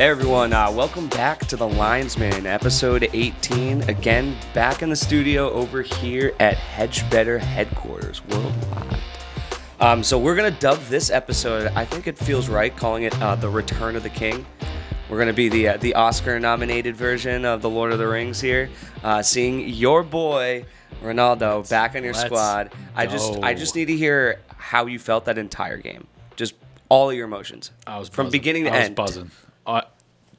Hey everyone, welcome back to The Linesman, episode 18. Again, back in the studio over here at Hedge Better Headquarters Worldwide. So we're going to dub this episode, I think it feels right, calling it The Return of the King. We're going to be the Oscar-nominated version of The Lord of the Rings here, seeing your boy Ronaldo back on your squad. I just need to hear how you felt that entire game. Just all of your emotions. I was buzzing. From beginning to end. I was buzzing.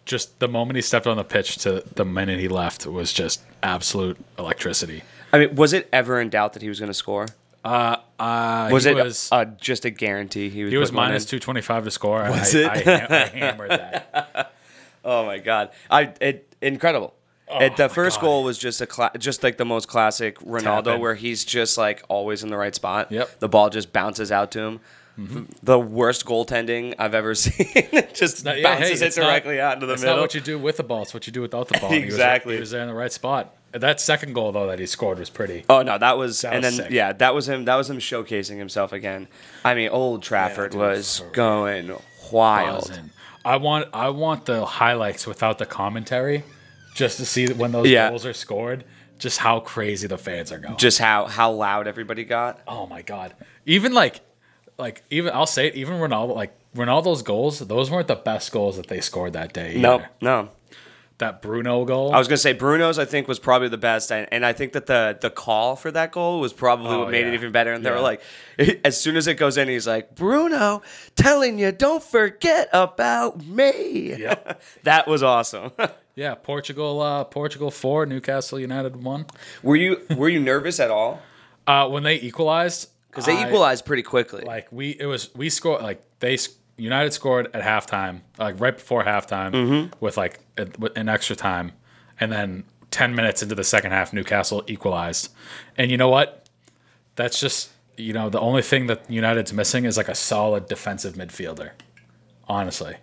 Just the moment he stepped on the pitch to the minute he left was just absolute electricity. I mean, was it ever in doubt that he was going to score? Was it just a guarantee? He was minus 225 to score. Was it? I hammered that. Oh my god! Incredible. The first goal was just like the most classic Ronaldo, where he's just like always in the right spot. Yep. The ball just bounces out to him. Mm-hmm. The worst goaltending I've ever seen. It just bounces it directly out into the middle. It's not what you do with the ball. It's what you do without the ball. Exactly. He was there in the right spot. That second goal, though, that he scored was pretty. Oh, no, that was sick. Yeah, that was him showcasing himself again. I mean, Old Trafford was going wild. I want the highlights without the commentary just to see when those goals are scored, just how crazy the fans are going. Just how loud everybody got. Oh, my God. Even Ronaldo, Ronaldo's goals, those weren't the best goals that they scored that day either. No. That Bruno goal. I was going to say Bruno's, I think, was probably the best. And I think that the call for that goal was probably what made it even better. And they were like, as soon as it goes in, he's like, Bruno, telling you, don't forget about me. Yep. That was awesome. Yeah, Portugal 4, Newcastle United 1. Were you nervous at all? When they equalized. Because they equalized pretty quickly. United scored at halftime, right before halftime, with an extra time, and then 10 minutes into the second half, Newcastle equalized. And you know what? That's just the only thing that United's missing is a solid defensive midfielder. Honestly,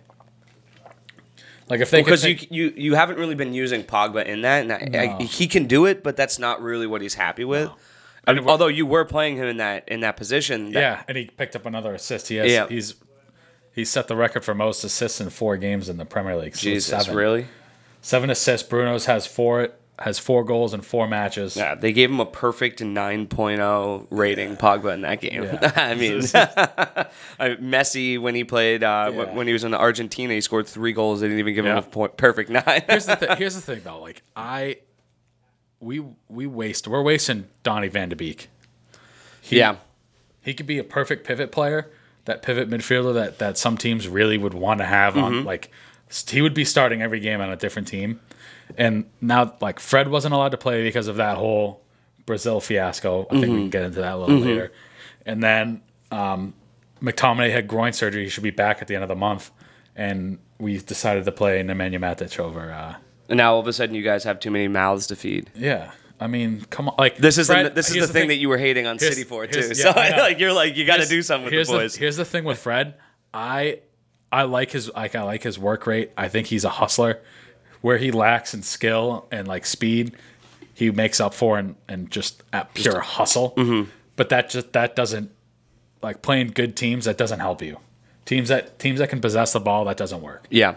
you haven't really been using Pogba in that, he can do it, but that's not really what he's happy with. No. Although you were playing him in that position, and he picked up another assist. He set the record for most assists in 4 games in the Premier League. So Jesus, really? 7 assists. Bruno's has four goals in 4 matches. Yeah, they gave him a perfect 9.0 rating, Pogba, in that game. Yeah. I mean, Messi, when he played, when he was in Argentina, he scored 3 goals. They didn't even give him a perfect 9. Here's the thing, though. We're wasting Donny van de Beek. He could be a perfect pivot player, that pivot midfielder that some teams really would want to have on. He would be starting every game on a different team. And now, Fred wasn't allowed to play because of that whole Brazil fiasco. I think we can get into that a little later. And then McTominay had groin surgery. He should be back at the end of the month. And we decided to play Nemanja Matic over. And now all of a sudden you guys have too many mouths to feed. Yeah, I mean, come on. This is the thing that you were hating on City for too. You got to do something with the boys. Here's the thing with Fred. I like his work rate. I think he's a hustler. Where he lacks in skill and speed, he makes up for and just at pure hustle. Mm-hmm. But that doesn't playing good teams. That doesn't help you. Teams that can possess the ball, that doesn't work. Yeah,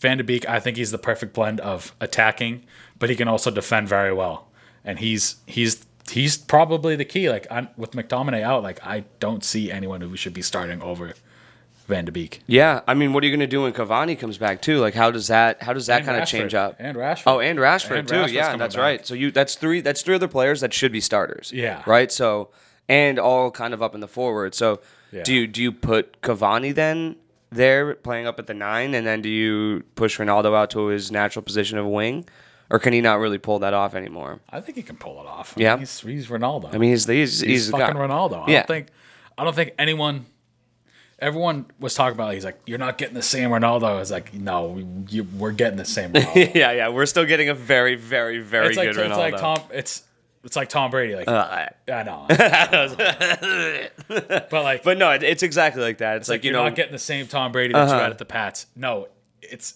Van de Beek, I think he's the perfect blend of attacking, but he can also defend very well, and he's probably the key. With McTominay out, I don't see anyone who should be starting over Van de Beek. Yeah, I mean, what are you going to do when Cavani comes back too? How does that kind of change up? And Rashford. Oh, and Rashford and too. Rashford's that's back. Right. So that's 3 other players that should be starters. Yeah. Right. So and all kind of up in the forward. So do you put Cavani then? They're playing up at the 9, and then do you push Ronaldo out to his natural position of wing, or can he not really pull that off anymore? I think he can pull it off. I mean, he's Ronaldo. I mean, he's fucking Ronaldo. I don't think anyone. Everyone was talking about. He's like, you're not getting the same Ronaldo. It's like, no, we're getting the same Ronaldo. yeah, we're still getting a very, very, very good Ronaldo. It's like Tom Brady. I know. But no, it's exactly like that. It's you're not getting the same Tom Brady that you had at the Pats. No, it's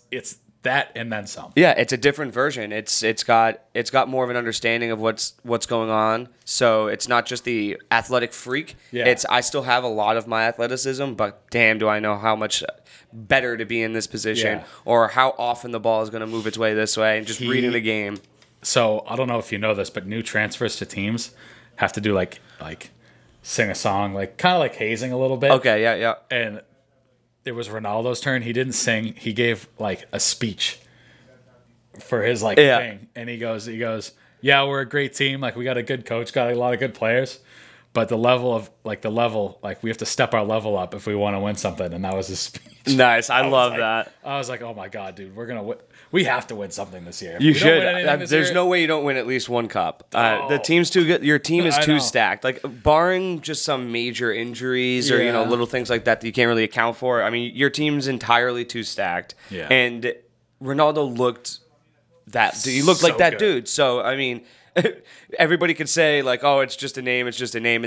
that and then some. Yeah, it's a different version. It's got more of an understanding of what's going on. So it's not just the athletic freak. Yeah. I still have a lot of my athleticism, but damn, do I know how much better to be in this position, yeah, or how often the ball is going to move its way this way, and just reading the game. So I don't know if you know this, but new transfers to teams have to do like sing a song, like kind of like hazing a little bit. Okay, yeah. And it was Ronaldo's turn. He didn't sing. He gave like a speech for his thing. And he goes, yeah, we're a great team. Like, we got a good coach, got a lot of good players, but the level, we have to step our level up if we want to win something. And that was his speech. Nice. I love that. I was like, oh my God, dude, we're going to win. We have to win something this year. You should. There's no way you don't win at least one cup. The team's too good. Your team is too stacked. Like, barring just some major injuries or little things like that you can't really account for. I mean, your team's entirely too stacked. Yeah. And Ronaldo looked that. He looked like that dude. So I mean, everybody could say like, oh, it's just a name, and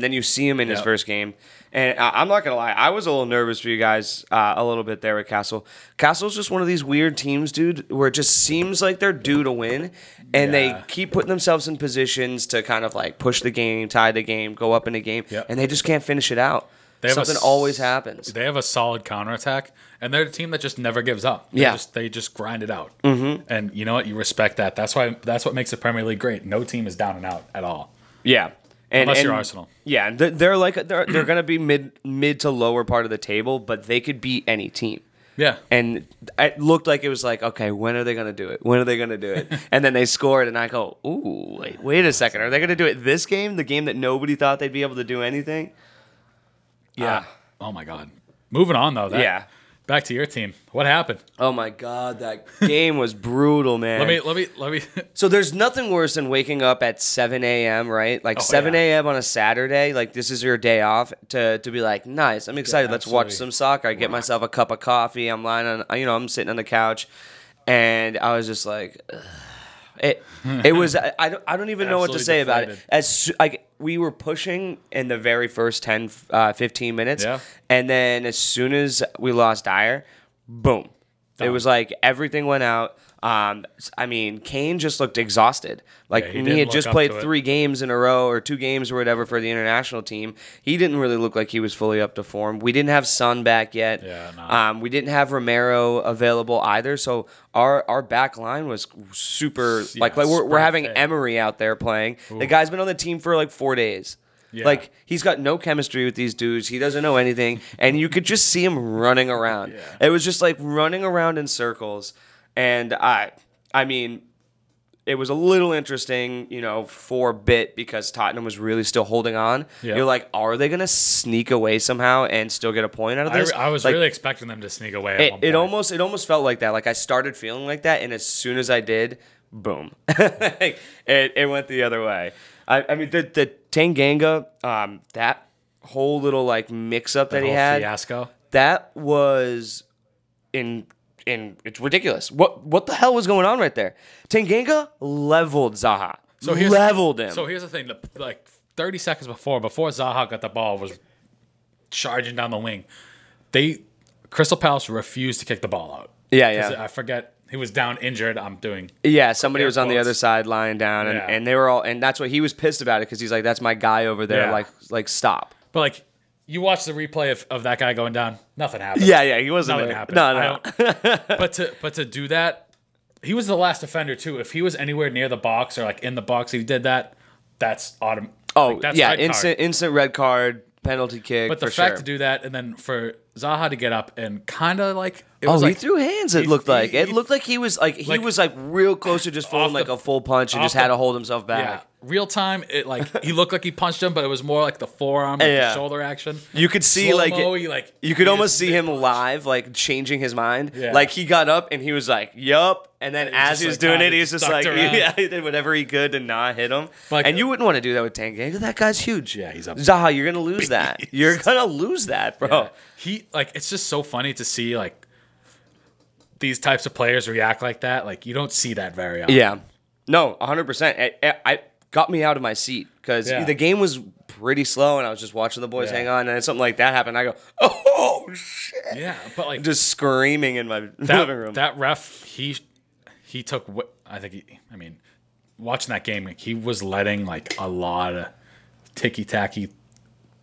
then you see him in his first game. And I'm not gonna lie, I was a little nervous for you guys a little bit there with Castle. Castle's just one of these weird teams, dude, where it just seems like they're due to win, and they keep putting themselves in positions to kind of like push the game, tie the game, go up in the game, and they just can't finish it out. Something always happens. They have a solid counterattack, and they're a team that just never gives up. They just grind it out. Mm-hmm. And you know what? You respect that. That's what makes the Premier League great. No team is down and out at all. Yeah. Unless you're Arsenal. Yeah, they're going to be mid to lower part of the table, but they could beat any team. Yeah. And it looked like it was like, okay, when are they going to do it? And then they scored, and I go, ooh, wait a second. Are they going to do it this game? The game that nobody thought they'd be able to do anything? Yeah. Oh, my God. Moving on, though. Back to your team. What happened? Oh, my God. That game was brutal, man. Let me. So there's nothing worse than waking up at 7 a.m., right? Like 7 a.m. on a Saturday. Like, this is your day off to be like, nice. I'm excited. Let's watch some soccer. I get myself a cup of coffee. I'm I'm sitting on the couch. And I was just like, ugh. It was, I don't even know what to say deflated. About it. As like we were pushing in the very first 10, 15 minutes, and then as soon as we lost Dyer, boom. It was like everything went out. I mean, Kane just looked exhausted. Like, he had just played 3 games in a row or 2 games or whatever for the international team. He didn't really look like he was fully up to form. We didn't have Son back yet. We didn't have Romero available either. So our back line was super. We're having Emery out there playing. Ooh. The guy's been on the team for like 4 days. Yeah. Like, he's got no chemistry with these dudes. He doesn't know anything. And you could just see him running around. It was just like running around in circles. And I mean, it was a little interesting, for a bit because Tottenham was really still holding on. Yeah. You're like, are they going to sneak away somehow and still get a point out of this? I was really expecting them to sneak away at one point. It almost felt like that. Like, I started feeling like that, and as soon as I did, boom. It went the other way. I mean, the Tanganga, that whole little, mix-up that he had. Fiasco. That was and it's ridiculous. What the hell was going on right there? Tanganga leveled Zaha. So here's the thing. 30 seconds before Zaha got the ball, was charging down the wing. Crystal Palace refused to kick the ball out. I forget. He was down injured. Somebody was on the other side lying down, and they were all, and that's what he was pissed about it because he's like, that's my guy over there. Yeah. Stop. But you watch the replay of that guy going down. Nothing happened. Yeah, he wasn't. Nothing happened. No. But to do that, he was the last defender too. If he was anywhere near the box or in the box, he did that. That's automatic. Instant red card, penalty kick. But the fact to do that, and then for Zaha to get up and kind of he threw hands. It looked like he was real close to just throwing a full punch and just had to hold himself back. Yeah. Real time, he looked like he punched him, but it was more like the forearm, the shoulder action. You could see you could almost see him live, changing his mind. Yeah. He got up and he was like, "Yup," and then as he was doing it, he was just like, he did whatever he could to not hit him. And you wouldn't want to do that with Tanganga. That guy's huge. Yeah, he's up. Zaha, you're gonna lose that. You're gonna lose that, bro. Yeah. He it's just so funny to see these types of players react like that. You don't see that very often. Yeah, no, 100%. Got me out of my seat because the game was pretty slow, and I was just watching the boys hang on, and then something like that happened. I go, oh shit! Yeah, but like just screaming in my living room. That ref, he took what I think. I mean, watching that game, he was letting like a lot of ticky tacky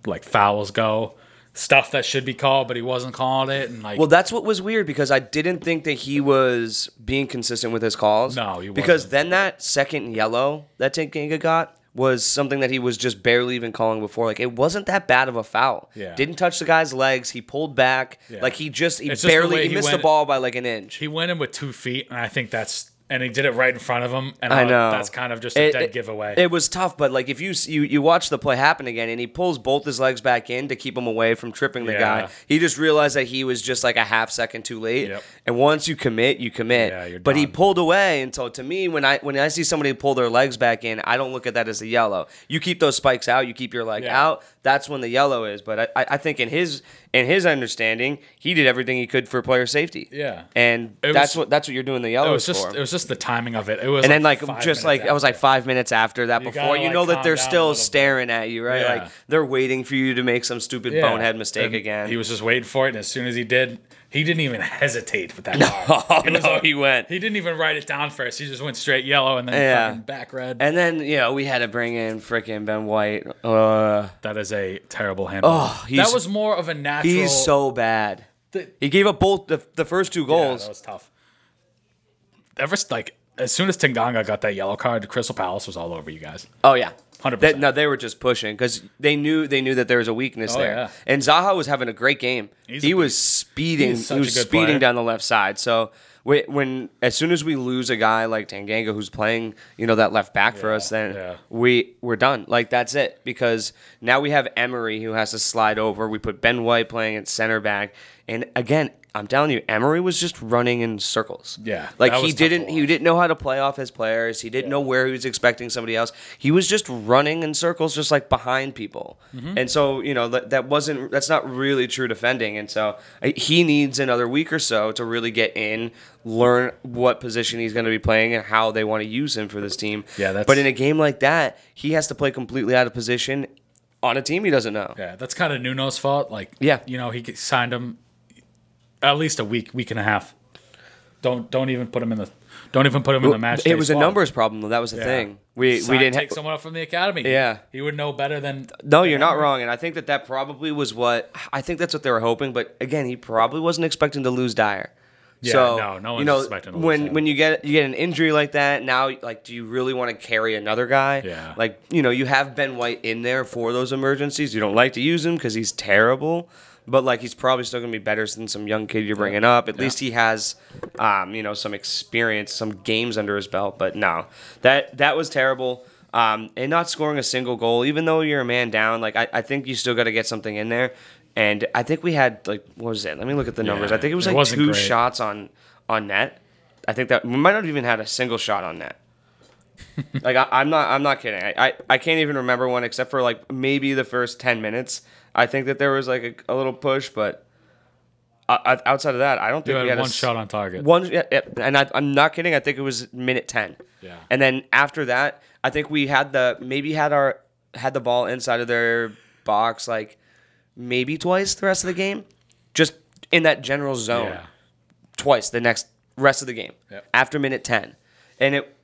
like fouls go. Stuff that should be called, but he wasn't calling it, and like well, that's what was weird because I didn't think that he was being consistent with his calls. No, he wasn't. Because then that second yellow that Tanganga got was something that he was just barely even calling before. Like it wasn't that bad of a foul. Yeah, didn't touch the guy's legs. He pulled back. Yeah. Like he missed the ball by like an inch. He went in with 2 feet, and I think that's. And he did it right in front of him, and I know that's kind of just a dead giveaway. It was tough, but like if you watch the play happen again, and he pulls both his legs back in to keep him away from tripping the guy. He just realized that he was just like a half second too late. Yep. And once you commit, you commit. Yeah, but he pulled away, and so to me, when I see somebody pull their legs back in, I don't look at that as a yellow. You keep those spikes out, you keep your leg out. That's when the yellow is. But I think in his understanding, he did everything he could for player safety. Yeah, and that's what you're doing the yellow for. It was just the timing of it. It was, and then like just like I was like 5 minutes after that before you know that they're still staring at you, right? Yeah. Like they're waiting for you to make some stupid bonehead mistake again. He was just waiting for it, and as soon as he did. He didn't even hesitate with that car. He went. He didn't even write it down first. He just went straight yellow and then fucking back red. And then, we had to bring in freaking Ben White. That is a terrible handle. Oh, that was more of a natural. He's so bad. He gave up both the first two goals. Yeah, that was tough. As soon as Tanganga got that yellow card, Crystal Palace was all over you guys. Oh, yeah. 100%. They were just pushing because they knew that there was a weakness there. Yeah. And Zaha was having a great game. He was speeding down the left side. So as soon as we lose a guy like Tanganga who's playing, that left back for us, then we're done. Like that's it because now we have Emery who has to slide over. We put Ben White playing at center back, and again. I'm telling you, Emery was just running in circles. Yeah. Like he didn't know how to play off his players. He didn't know where he was expecting somebody else. He was just running in circles just like behind people. Mm-hmm. And so, that's not really true defending. And so he needs another week or so to really get in, learn what position he's going to be playing and how they want to use him for this team. Yeah, but in a game like that, he has to play completely out of position on a team he doesn't know. Yeah, that's kind of Nuno's fault. Like, he signed him at least a week and a half. Don't even put him in the match. It was squad. A numbers problem though. That was the thing. We didn't take someone up from the academy. Yeah, he would know better than. No, you're not wrong, and I think that probably was what I think that's what they were hoping. But again, he probably wasn't expecting to lose Dyer. Yeah, so, no one's expecting to lose him. When you get an injury like that, now like do you really want to carry another guy? Yeah, like you have Ben White in there for those emergencies. You don't like to use him because he's terrible. But, like, he's probably still going to be better than some young kid you're bringing up. At least he has, some experience, some games under his belt. But, no, that was terrible. And not scoring a single goal, even though you're a man down, like, I think you still got to get something in there. And I think we had, like, what was it? Let me look at the numbers. I think it was, like, two shots on net. I think that we might not have even had a single shot on net. Like, I'm not kidding. I can't even remember one except for, like, maybe the first 10 minutes. I think that there was like a little push, but outside of that, I don't think we had one shot on target. And I'm not kidding. I think it was minute 10. Yeah. And then after that, I think we had the ball inside of their box like maybe twice the rest of the game, just in that general zone. Yeah. Twice the next rest of the game after minute 10, and it.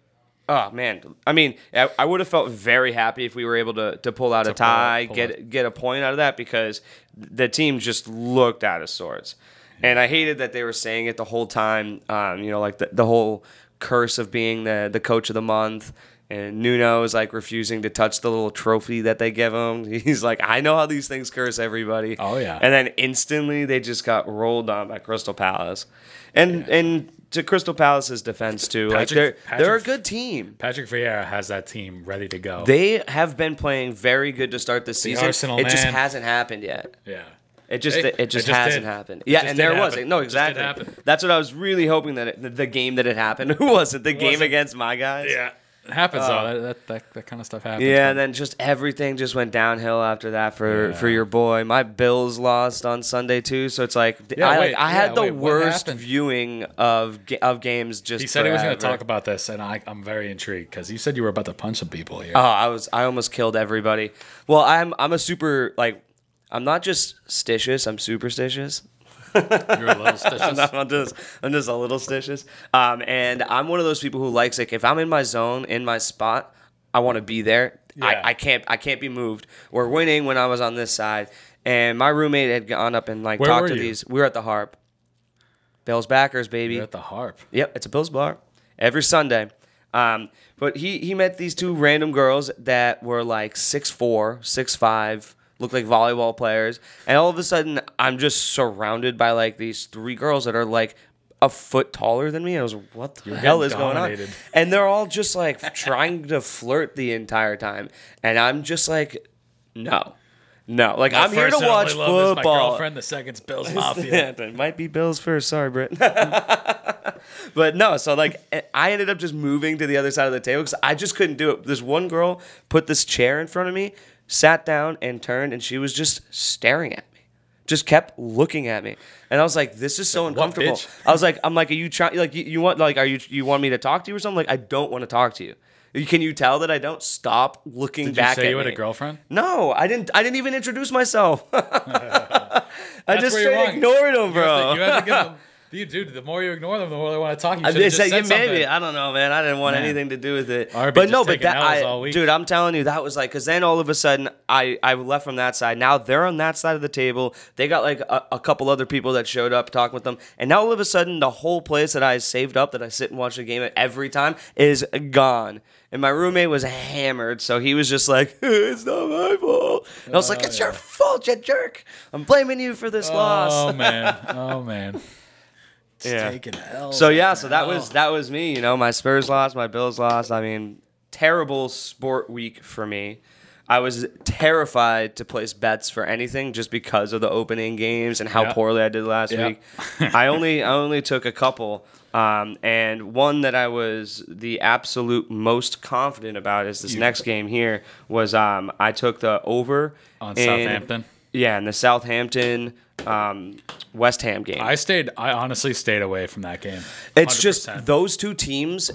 Oh, man. I mean, I would have felt very happy if we were able to pull out a tie, get a point out of that because the team just looked out of sorts. And I hated that they were saying it the whole time, like the whole curse of being the coach of the month. And Nuno is like refusing to touch the little trophy that they give him. He's like, I know how these things curse everybody. Oh, yeah. And then instantly they just got rolled on by Crystal Palace. And to Crystal Palace's defense, too. They're a good team. Patrick Vieira has that team ready to go. They have been playing very good to start this season. Arsenal, it just hasn't happened yet. Yeah. It just hasn't happened. Yeah, and there was. No, exactly. That's what I was really hoping that the game that it happened was it the game against my guys. Yeah. It happens, though. That kind of stuff happens. Yeah, and then just everything just went downhill after that for your boy. My Bills lost on Sunday, too, so it's like... I had the worst viewing of games just He said forever. He was going to talk about this, and I'm very intrigued, because you said you were about to punch some people here. Oh, I almost killed everybody. Well, I'm a super... like, I'm not just stitious, I'm superstitious. You're a little stitious. I'm just a little stitious. And I'm one of those people who likes, like, if I'm in my zone, in my spot, I want to be there. Yeah. I can't be moved. We're winning when I was on this side. And my roommate had gone up and like talked to these. We were at the Harp. Bills backers, baby. We're at the Harp. Yep, it's a Bills bar. Every Sunday. But he met these two random girls that were like 6'4", 6'5", look like volleyball players, and all of a sudden I'm just surrounded by like these three girls that are like a foot taller than me. I was like, what the hell is going on? And they're all just like trying to flirt the entire time, and I'm just like, no, like I'm here to watch football. My girlfriend, the second's Bills Mafia. It might be Bills first. Sorry, Britt. But no, so like I ended up just moving to the other side of the table because I just couldn't do it. This one girl put this chair in front of me, sat down and turned, and she was just staring at me, just kept looking at me, and I was like, "This is so uncomfortable." I was like, "I'm like, are you trying? Like, you want like, are you want me to talk to you or something? Like, I don't want to talk to you. Can you tell that I don't stop looking back at me?" Did you say you had a girlfriend? No, I didn't even introduce myf. I just ignored him, bro. You have to give them. Dude, the more you ignore them, the more they want to talk. You should have just said something. Maybe, I don't know, man. I didn't want anything to do with it. But no, but that, dude, I'm telling you, that was like, because then all of a sudden, I left from that side. Now they're on that side of the table. They got like a couple other people that showed up talking with them. And now all of a sudden, the whole place that I saved up, that I sit and watch the game at every time, is gone. And my roommate was hammered, so he was just like, "It's not my fault." And I was like, "It's your fault, you jerk. I'm blaming you for this loss." Oh, man. Oh, man. Taking L. So so that was me. You know, my Spurs lost, my Bills lost. I mean, terrible sport week for me. I was terrified to place bets for anything just because of the opening games and how poorly I did last week. I only took a couple, and one that I was the absolute most confident about is this next game here. Was I took the over on Southampton. Yeah, and the Southampton West Ham game. I honestly stayed away from that game. 100%. It's just those two teams'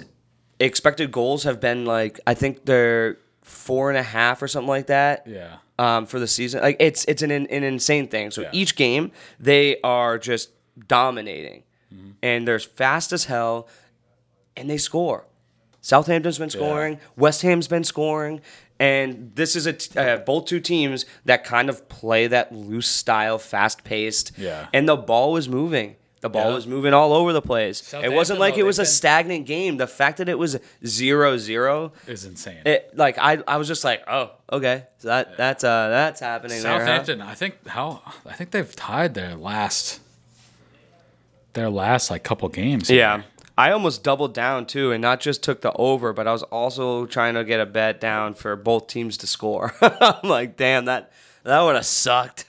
expected goals have been like, I think they're 4.5 or something like that. Yeah. For the season, like it's an insane thing. So each game they are just dominating, and they're fast as hell, and they score. Southampton's been scoring. Yeah. West Ham's been scoring. And this is both two teams that kind of play that loose style, fast-paced. Yeah. And the ball was moving. The ball was moving all over the place. It wasn't like it was a stagnant game. The fact that it was 0-0 is insane. I was just like, oh, okay, so that's happening. Southampton, there, huh? I think they've tied their last like couple games. Yeah. Here. I almost doubled down, too, and not just took the over, but I was also trying to get a bet down for both teams to score. I'm like, damn, that would have sucked.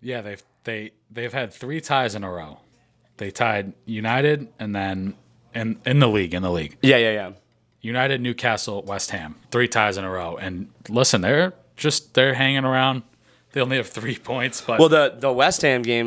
Yeah, they've had three ties in a row. They tied United and then in the league. Yeah. United, Newcastle, West Ham. Three ties in a row. And listen, they're hanging around. They only have 3 points, but the West Ham game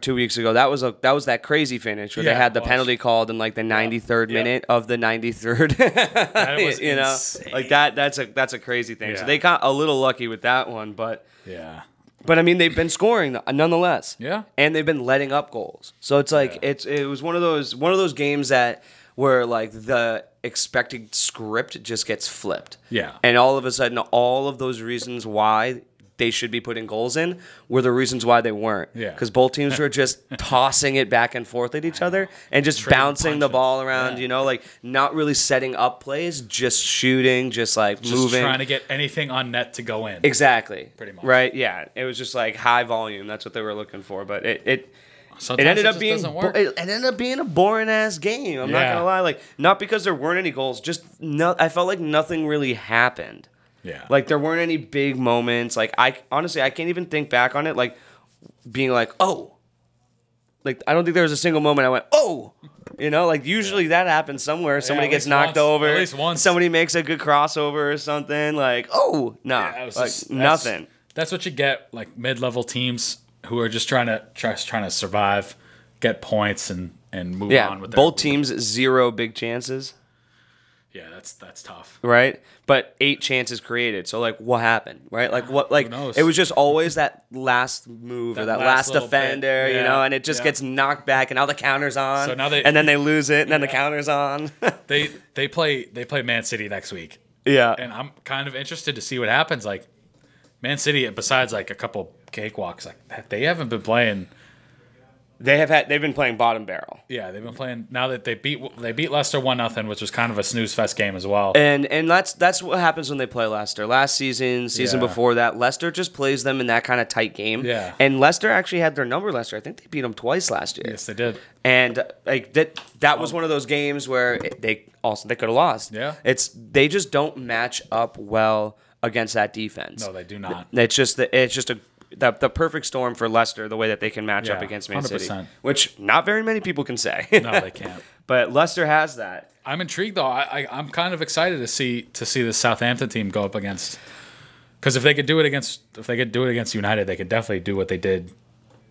2 weeks ago, that was that crazy finish where they had the penalty called in like the 93rd minute of the 93rd. That was insane. Know, like that's a crazy thing. Yeah. So they got a little lucky with that one, but I mean, they've been scoring nonetheless. Yeah, and they've been letting up goals. So it's like it was one of those games that where like the expected script just gets flipped. Yeah, and all of a sudden, all of those reasons why they should be putting goals in were the reasons why they weren't. Yeah. Because both teams were just tossing it back and forth at each other and just bouncing the ball around, like not really setting up plays, just shooting, just like just moving. Just trying to get anything on net to go in. Exactly. Pretty much. Right? Yeah. It was just like high volume. That's what they were looking for. But it ended up being a boring ass game. I'm not going to lie. Like, not because there weren't any goals, just I felt like nothing really happened. Yeah. Like, there weren't any big moments. Like, I can't even think back on it, like, being like, oh. Like, I don't think there was a single moment I went, oh. You know, like usually that happens somewhere. Somebody gets knocked over. At least once. Somebody makes a good crossover or something. Like, oh, no. Nah. Yeah, like, nothing. That's what you get, like mid-level teams who are just trying to survive, get points, and move on with that. Both teams, zero big chances. Yeah, that's tough. Right? But 8 chances created. So like what happened? Right? Like what like it was just always that last move or that last defender, you know, and it just gets knocked back and now the counter's on. So now then they lose it and then the counter's on. they play Man City next week. Yeah. And I'm kind of interested to see what happens. Like Man City, besides like a couple cakewalks, like they haven't been playing. They've been playing bottom barrel. Yeah, they've been playing. Now that they beat Leicester 1-0, which was kind of a snooze fest game as well. And that's what happens when they play Leicester. Last season before that, Leicester just plays them in that kind of tight game. Yeah. And Leicester actually had their number. Leicester, I think they beat them twice last year. Yes, they did. And like that was one of those games where they could have lost. Yeah. They just don't match up well against that defense. No, they do not. It's just the perfect storm for Leicester, the way that they can match up against Man City, 100%. Which not very many people can say. No, they can't. But Leicester has that. I'm intrigued though. I'm kind of excited to see the Southampton team go up against, because if they could do it against United, they could definitely do what they did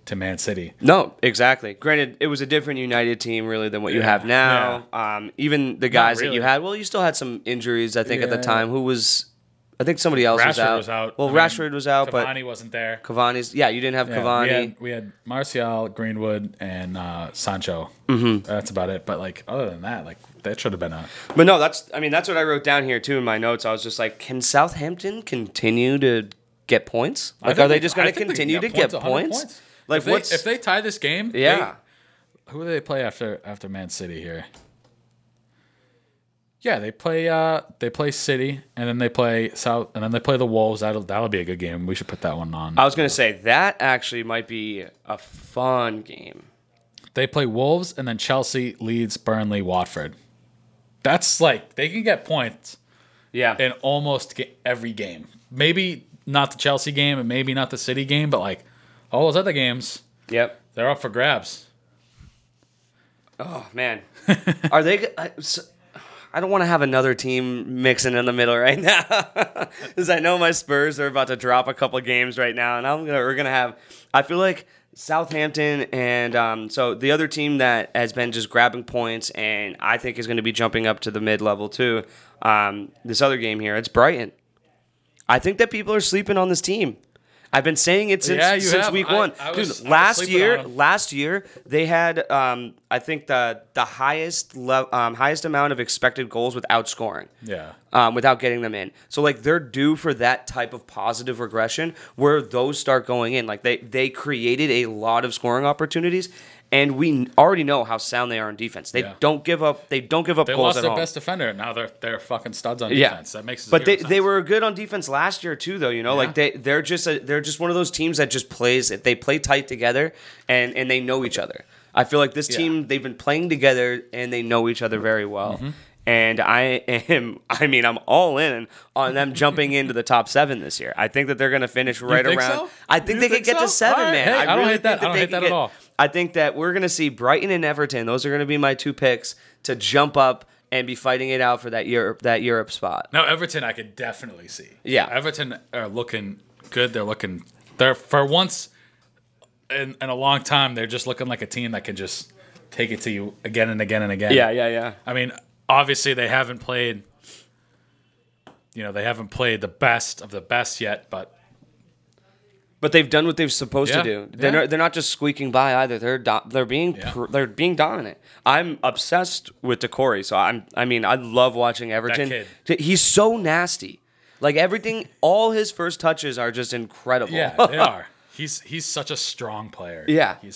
to Man City. No, exactly. Granted, it was a different United team really than what you have now. Yeah. Even the guys that you had, you still had some injuries. I think at the time, I think somebody else was out. Well, Rashford was out, but Cavani wasn't there. You didn't have Cavani. We had Martial, Greenwood, and Sancho. Mm-hmm. That's about it. But like, other than that, like that should have been But no, that's what I wrote down here too in my notes. I was just like, can Southampton continue to get points? Like, are they just going to continue to get points? Like, if they tie this game? Yeah. Who do they play after Man City here? Yeah, they play City, and then they play South, and then they play the Wolves. That'll be a good game. We should put that one on. I was gonna say that actually might be a fun game. They play Wolves, and then Chelsea, Leeds, Burnley, Watford. That's like they can get points. Yeah, in almost every game. Maybe not the Chelsea game, and maybe not the City game, but like all those other games. Yep, they're up for grabs. Oh man, are they? I don't want to have another team mixing in the middle right now, because I know my Spurs are about to drop a couple games right now, and we're gonna have. I feel like Southampton and so the other team that has been just grabbing points, and I think is going to be jumping up to the mid level too. This other game here, it's Brighton. I think that people are sleeping on this team. I've been saying it since week one. Last year they had I think the highest amount of expected goals without scoring. Yeah. Without getting them in. So like they're due for that type of positive regression where those start going in. Like they created a lot of scoring opportunities, and we already know how sound they are on defense. They don't give up. They don't give up goals at all. They lost their best defender. Now they're fucking studs on defense. That makes zero sense. But they were good on defense last year too, though. You know, like they're just one of those teams that just plays. They play tight together, and they know each other. I feel like this team, they've been playing together and they know each other very well. Mm-hmm. And I'm all in on them jumping into the top 7 this year. I think that they're going to finish right around. So? I think they could get to 7, right, man. Hey, I don't really hate that. I don't hate that at all. I think that we're going to see Brighton and Everton. Those are going to be my 2 picks to jump up and be fighting it out for that Europe spot. Now, Everton, I could definitely see. Yeah. Everton are looking good. They're for once in a long time, they're just looking like a team that can just take it to you again and again and again. Yeah. I mean, obviously, they haven't played. You know, they haven't played the best of the best yet, but they've done what they're supposed to do. They're not just squeaking by either. They're being dominant. I'm obsessed with Decore, so I love watching Everton. That kid. He's so nasty. Like everything, all his first touches are just incredible. Yeah, they are. He's such a strong player. Yeah. He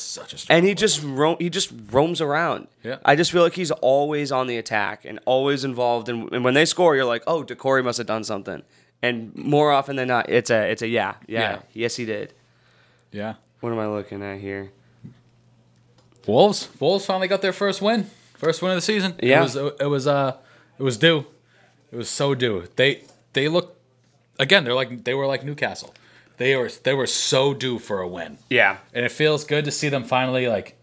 just roams around. Yeah. I just feel like he's always on the attack and always involved. And when they score, you're like, oh, Decore must have done something. And more often than not, it's a yes, he did. Yeah. What am I looking at here? Wolves finally got their first win of the season. Yeah. It was due. It was so due. They look again. They were like Newcastle. They were so due for a win. Yeah. And it feels good to see them finally like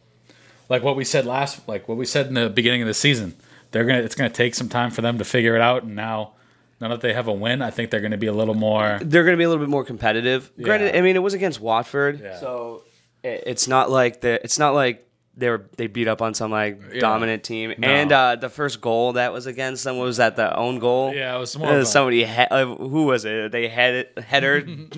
like what we said last, like what we said in the beginning of the season. It's gonna take some time for them to figure it out, and now that they have a win, I think they're gonna be a little more. They're gonna be a little bit more competitive. Yeah. Granted, I mean it was against Watford, so it's not like they beat up on some dominant team. No. And the first goal that was against them was that the own goal. Yeah, it was small. Somebody who was it? They had it headered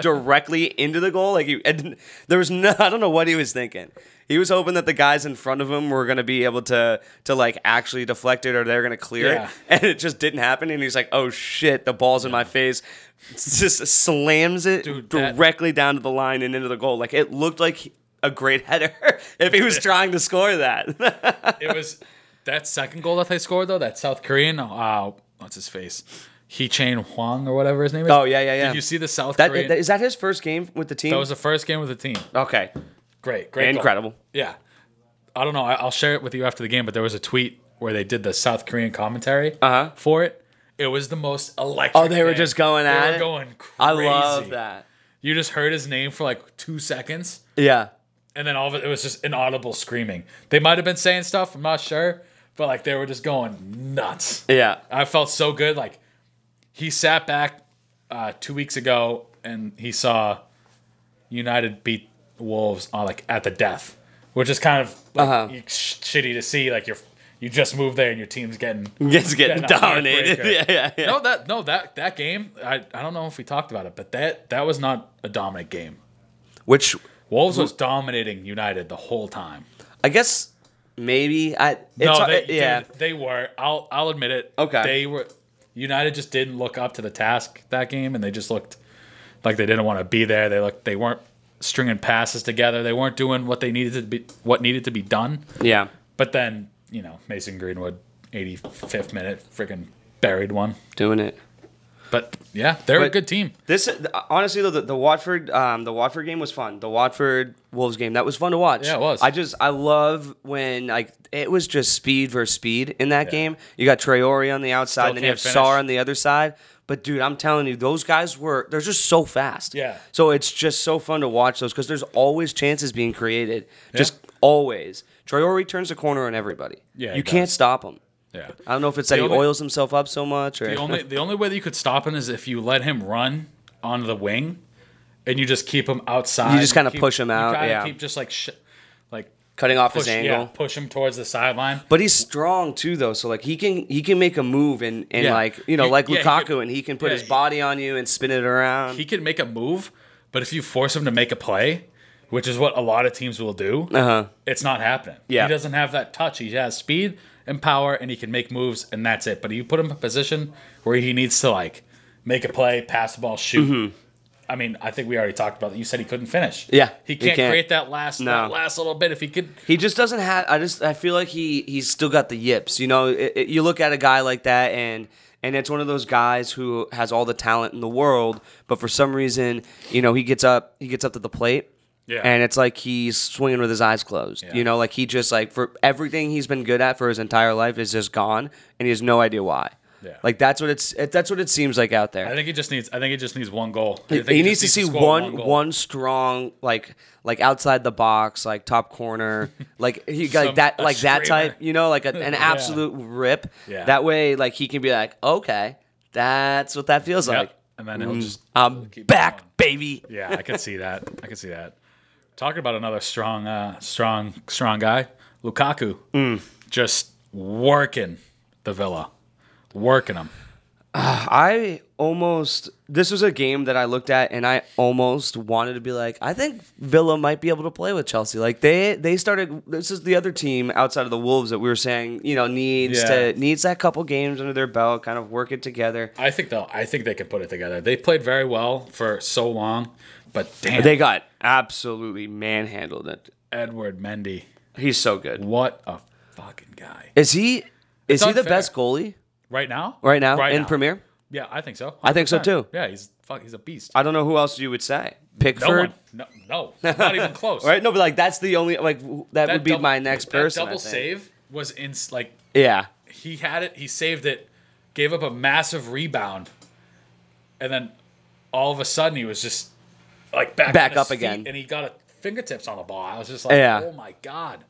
directly into the goal. I don't know what he was thinking. He was hoping that the guys in front of him were going to be able to actually deflect it, or they're going to clear it. And it just didn't happen. And he's like, oh, shit, the ball's in my face. Just slams it directly down to the line and into the goal. Like, it looked like a great header if he was trying to score that. It was that second goal that they scored, though, that South Korean. What's his face? Hee Chain Hwang or whatever his name is. Oh, yeah. Did you see the South Korean? Is that his first game with the team? That was the first game with the team. Okay. Great, incredible goal. Yeah. I don't know. I'll share it with you after the game, but there was a tweet where they did the South Korean commentary for it. It was the most electric. Oh, they were just going at it? They were going crazy. I love that. You just heard his name for 2 seconds. Yeah. And then all of it was just inaudible screaming. They might have been saying stuff. I'm not sure. But they were just going nuts. Yeah. I felt so good. He sat back 2 weeks ago and he saw United beat Wolves are at the death, which is kind of shitty to see. You just moved there and your team's getting dominated. Yeah. That game. I don't know if we talked about it, but that was not a dominant game. Which Wolves was dominating United the whole time. I guess maybe they were. I'll admit it. Okay, they were. United just didn't look up to the task that game, and they just looked like they didn't want to be there. They weren't stringing passes together. They weren't doing what needed to be done. Yeah. But then, Mason Greenwood, 85th minute, freaking buried one. Doing it. But yeah, they're a good team. This honestly though, the Watford game was fun. The Watford Wolves game, that was fun to watch. Yeah, it was. I love when it was just speed versus speed in that game. You got Traore on the outside, and then you have Sarr on the other side. But dude, I'm telling you, those guys they're just so fast. Yeah. So it's just so fun to watch those because there's always chances being created. Yeah. Just always. Traore turns the corner on everybody. Yeah. You can't stop him. Yeah. I don't know if it's that he oils himself up so much. Or the only way that you could stop him is if you let him run on the wing, and you just keep him outside. You just kind of push him out. You keep just cutting off his angle. Yeah, push him towards the sideline. But he's strong too, though. So he can make a move and Lukaku, he can put his body on you and spin it around. He can make a move, but if you force him to make a play, which is what a lot of teams will do, it's not happening. Yeah. He doesn't have that touch. He has speed and power, and he can make moves, and that's it. But you put him in a position where he needs to make a play, pass the ball, shoot. Mm-hmm. I mean, I think we already talked about that. You said he couldn't finish. Yeah, he can't create that last little bit. If he could, he just doesn't have. I feel like he's still got the yips. You look at a guy like that, and it's one of those guys who has all the talent in the world, but for some reason, he gets up to the plate. Yeah. And it's like he's swinging with his eyes closed. Yeah. He just for everything he's been good at for his entire life is just gone, and he has no idea why. Yeah. That's what it seems like out there. I think he just needs one goal. He needs to see one strong outside the box, top corner, he got that type, an absolute rip. Yeah. That way he can be okay, that's what that feels like. And then he'll just keep back going. Baby. Yeah, I can see that. Talking about another strong guy, Lukaku, just working the Villa. Working them. This was a game that I looked at and I almost wanted to be I think Villa might be able to play with Chelsea. They started, this is the other team outside of the Wolves that we were saying, needs that couple games under their belt, kind of work it together. I think they can put it together. They played very well for so long, but damn. They got absolutely manhandled. Edward Mendy. He's so good. What a fucking guy. Is he the best goalie? Right now? Right in now. Premier? Yeah, I think so. 100%. I think so, too. Yeah, he's a beast. I don't know who else you would say. Pickford? No, not even close. Right? No, but that's the only, that would be my next person. That double save was yeah. He had it, he saved it, gave up a massive rebound, and then all of a sudden he was just, back up again. And he got fingertips on the ball. I was just like, oh my God.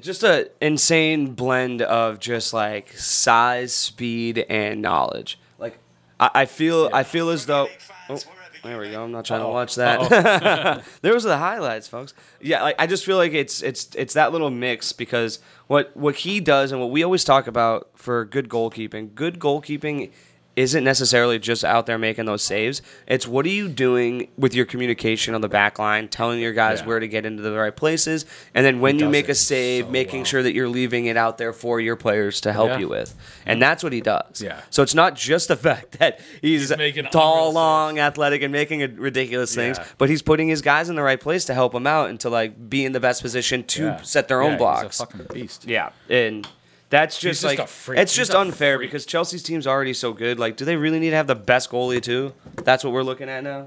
Just an insane blend of just like size, speed, and knowledge. Like I feel as though. Oh, there we go. I'm not trying to watch that. Those are the highlights, folks. Yeah, like I just feel like it's that little mix because what he does and what we always talk about for good goalkeeping. Good goalkeeping isn't necessarily just out there making those saves. It's what are you doing with your communication on the back line, telling your guys where to get into the right places, and then when you make a save, making sure that you're leaving it out there for your players to help you with. And that's what he does. Yeah. So it's not just the fact that he's making tall, long, athletic, and making ridiculous things, but he's putting his guys in the right place to help them out and to like be in the best position to set their own blocks. He's a fucking beast. Yeah. And... that's just like, a freak. It's just unfair because Chelsea's team's already so good. Like, do they really need to have the best goalie too? That's what we're looking at now.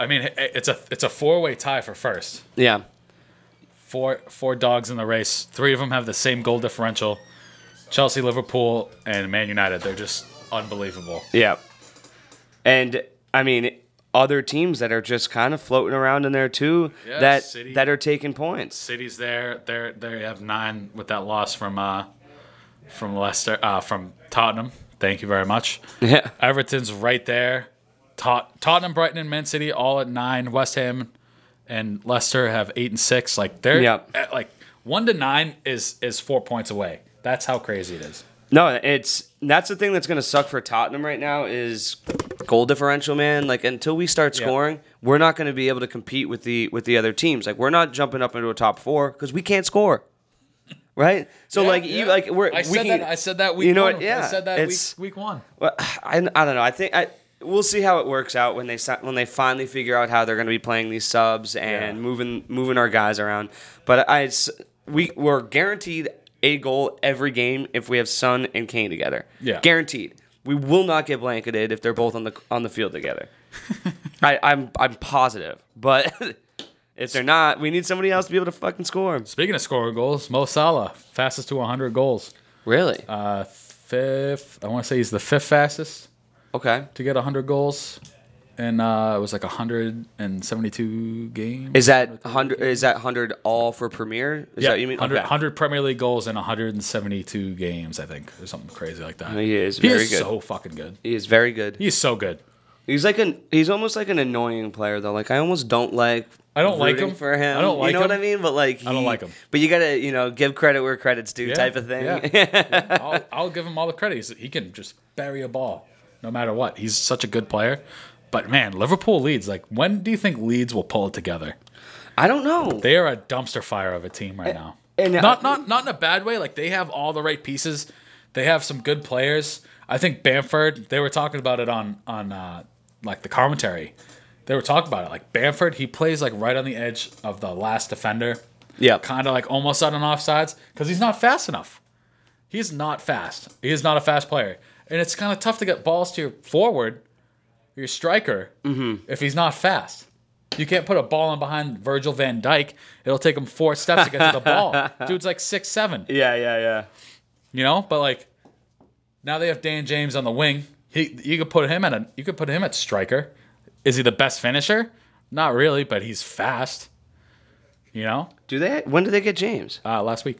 I mean, it's a four-way tie for first. Yeah. Four dogs in the race. Three of them have the same goal differential. Chelsea, Liverpool, and Man United. They're just unbelievable. Yeah. And, I mean, other teams that are just kind of floating around in there too that are taking points. City's there. They have 9 with that loss from Leicester, from Tottenham. Thank you very much. Yeah. Everton's right there. Tottenham, Brighton, and Man City all at 9. West Ham and Leicester have 8 and 6. Like they're like 1 to 9 is 4 points away. That's how crazy it is. No, that's the thing that's gonna suck for Tottenham right now is goal differential, man. Like until we start scoring, we're not gonna be able to compete with the other teams. Like we're not jumping up into a top 4 because we can't score. Right, so I said that week one. Well, I don't know. I think we'll see how it works out when they finally figure out how they're going to be playing these subs and moving our guys around. But we're guaranteed a goal every game if we have Son and Kane together. Yeah, guaranteed. We will not get blanketed if they're both on the field together. I'm positive, but. If they're not, we need somebody else to be able to fucking score. Speaking of scoring goals, Mo Salah, fastest to 100 goals. Really? Fifth. I want to say he's the 5th fastest. Okay. To get 100 goals, and it was like 172 games. Is that 100? Is that 100 all for Premier? Is that you mean? 100 Premier League goals in 172 games, I think, or something crazy like that. He is very good. He is so fucking good. He is very good. He's so good. He's almost like an annoying player though. Like I don't like him. I don't like him. You know what I mean? But like I don't like him. But you gotta, give credit where credit's due, type of thing. Yeah. Yeah. I'll give him all the credit. He can just bury a ball, no matter what. He's such a good player. But man, Liverpool, Leeds. Like, when do you think Leeds will pull it together? I don't know. They are a dumpster fire of a team right now. And not in a bad way. Like they have all the right pieces. They have some good players. I think Bamford. They were talking about it on like the commentary. They were talking about it. Like, Bamford, he plays, like, right on the edge of the last defender. Yeah. Kind of, like, almost on an offsides because he's not fast enough. He's not fast. He is not a fast player. And it's kind of tough to get balls to your forward, your striker, if he's not fast. You can't put a ball in behind Virgil van Dijk. It'll take him 4 steps to get to the ball. Dude's, like, 6'7". Yeah. You know? But, like, now they have Dan James on the wing. You could put him at striker. Is he the best finisher? Not really, but he's fast. You know? When did they get James? Last week.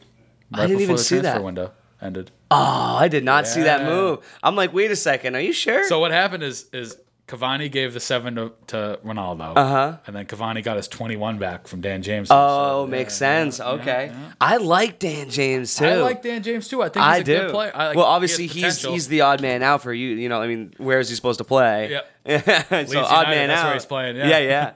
Right I didn't even see that. Right before the transfer window ended. Oh, I did not see that move. I'm like, wait a second. Are you sure? So what happened is Cavani gave the 7 to Ronaldo. Uh-huh. And then Cavani got his 21 back from Dan James. Oh, so, makes sense. Okay. Yeah. I like Dan James, too. I think he's a good player. Well, obviously, he's the odd man out for you. You know, I mean, where is he supposed to play? Yep. So odd man out. That's where he's playing. Yeah.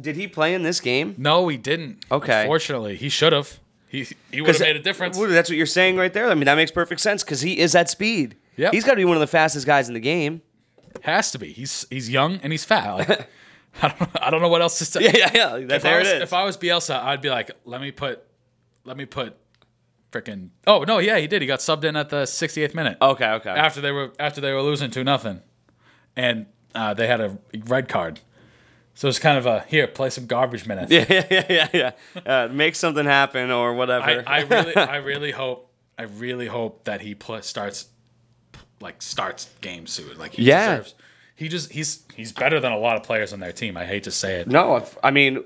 Did he play in this game? No, he didn't. Okay. Unfortunately, he should have. He would have made a difference. That's what you're saying right there. I mean, that makes perfect sense because he is at speed. Yeah. He's got to be one of the fastest guys in the game. Has to be. He's young and he's fat. Like, I don't know what else to say. Yeah. There it is. If I was Bielsa, I'd be like, let me put freaking. Oh no, yeah, he did. He got subbed in at the 68th minute. Okay. After they were losing 2-0, and they had a red card. So it's kind of play some garbage minutes. Yeah. Make something happen or whatever. I really hope that he starts games soon. Like he deserves. He's better than a lot of players on their team. I hate to say it. No, I mean,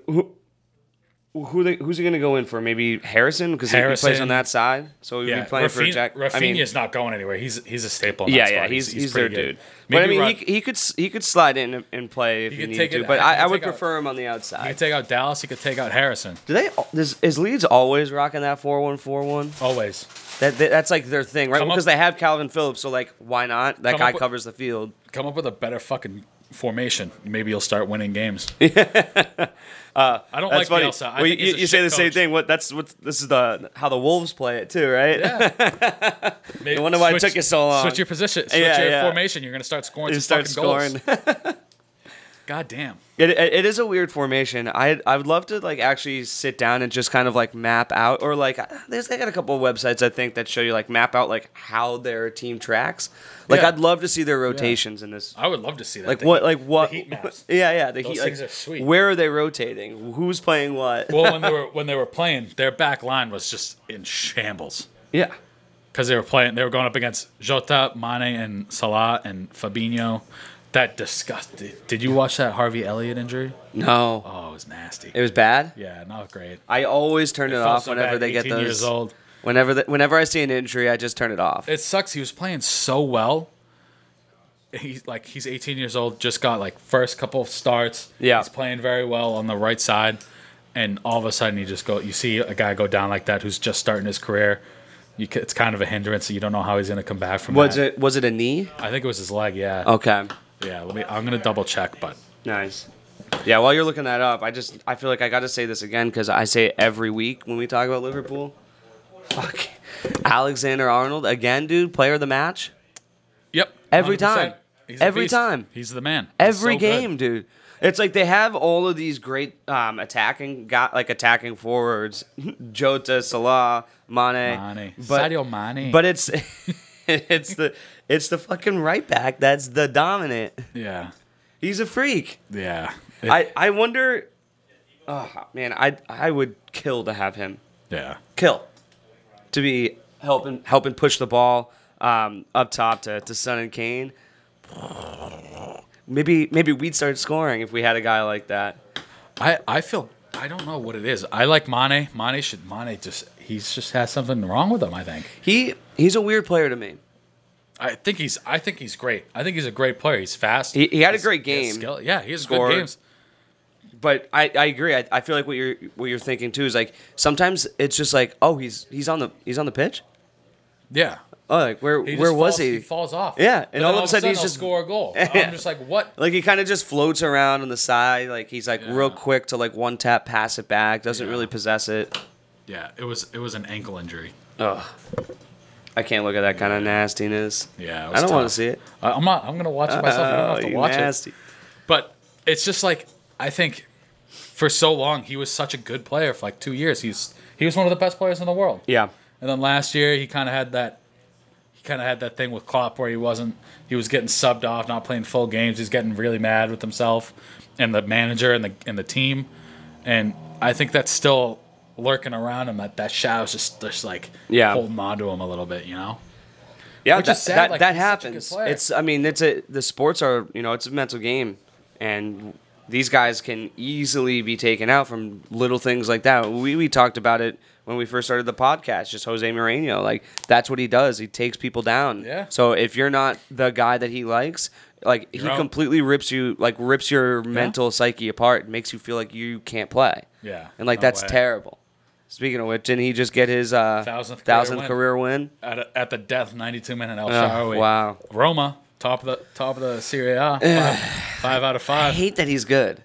Who's he going to go in for? Maybe Harrison, because he plays on that side. So he'd be playing for Jack. Rafinha's not going anywhere. He's a staple. Yeah, he's their dude. But I mean, he could slide in and play if he needed to. But I would prefer him on the outside. He could take out Dallas. He could take out Harrison. Is Leeds always rocking that 4-1-4-1? Always. That's like their thing, right? Because they have Calvin Phillips, so like, why not? That guy covers the field. Come up with a better fucking formation. Maybe you'll start winning games. I don't like Bielsa. Well, you say the same thing. This is how the Wolves play it too, right? Yeah. I wonder why it took you so long. Switch your position. Switch your formation. You're going to start scoring goals. God damn. It is a weird formation. I would love to like actually sit down and just kind of like map out, or like they got a couple of websites I think that show you like map out like how their team tracks. Like I'd love to see their rotations in this. I would love to see that. Like what? The heat maps. Yeah. Those things are sweet. Where are they rotating? Who's playing what? Well, when they were playing, their back line was just in shambles. Yeah. Because they were going up against Jota, Mane, and Salah, and Fabinho. That disgusted. Did you watch that Harvey Elliott injury? No. Oh, it was nasty. It was bad? Yeah, not great. I always turn it off whenever they get those. 18 years old. Whenever I see an injury, I just turn it off. It sucks. He was playing so well. He's 18 years old, just got like first couple of starts. Yeah. He's playing very well on the right side, and all of a sudden you see a guy go down like that who's just starting his career. It's kind of a hindrance. You don't know how he's going to come back from that. Was it a knee? I think it was his leg, yeah. Okay. Yeah, I'm gonna double check, but nice. Yeah, while you're looking that up, I feel like I got to say this again because I say it every week when we talk about Liverpool. Fuck, Alexander-Arnold again, dude, player of the match. Yep, every 100%. Time, he's every beast. Time, he's the man. Every game, good. Dude. It's like they have all of these great attacking forwards, Jota, Salah, Mane. But, Sadio Mane. But it's It's the fucking right back that's the dominant. Yeah. He's a freak. Yeah. I wonder... Oh, man, I would kill to have him. Yeah. Kill. To be helping push the ball up top to Son and Kane. Maybe we'd start scoring if we had a guy like that. I feel... I don't know what it is. I like Mane. Mane just... He's just has something wrong with him, I think. He's a weird player to me. I think he's great. I think he's a great player. He's fast. He had a great game. Skill. Yeah, he has good games. But I agree. I feel like what you're thinking too is like sometimes it's just like, oh, he's on the pitch? Yeah. Oh, like where was he? He falls off. Yeah, and all of a sudden he's just score a goal. I'm just like, what? Like he kind of just floats around on the side. Like he's like real quick to like one tap, pass it back. Doesn't really possess it. Yeah, it was an ankle injury. Ugh. I can't look at that kind of nastiness. Yeah, I don't want to see it. I'm going to watch it myself. I don't have to watch it. But it's just like I think for so long he was such a good player for like 2 years. He was one of the best players in the world. Yeah. And then last year he kind of had that thing with Klopp where he was getting subbed off, not playing full games. He's getting really mad with himself and the manager and the team. And I think that's still lurking around him, that shadow's just like holding on to him a little bit, you know. Yeah, which is sad, that happens. The sports are, you know, it's a mental game, and these guys can easily be taken out from little things like that. We talked about it when we first started the podcast. Just Jose Mourinho, like that's what he does. He takes people down. Yeah. So if you're not the guy that he likes, like he completely rips your mental psyche apart, and makes you feel like you can't play. Yeah. And like that's terrible. Speaking of which, didn't he just get his 1,000th career win? At the death, 92-minute El Shaarawy. Wow. Roma, top of the Serie A, 5 out of 5. I hate that he's good.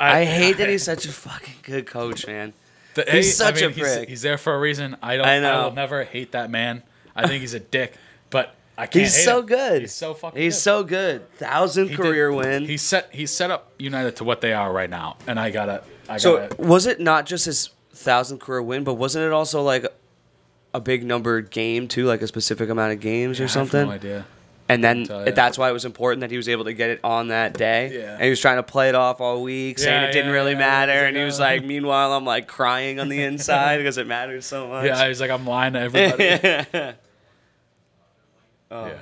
I hate that he's such a fucking good coach, man. He's such a prick. He's there for a reason. I will never hate that man. I think he's a dick, but I can't hate him. Good. He's so fucking good. He's so good. 1,000th career win. He set up United to what they are right now, and I gotta. So was it not just his 1,000th career win, but wasn't it also like a big number game too, like a specific amount of games or something? I have no idea. And then that's why it was important that he was able to get it on that day. Yeah. And he was trying to play it off all week, saying it didn't really matter. And he was like, meanwhile, I'm like crying on the inside because it mattered so much. Yeah, he's like, I'm lying to everybody. Oh. Yeah.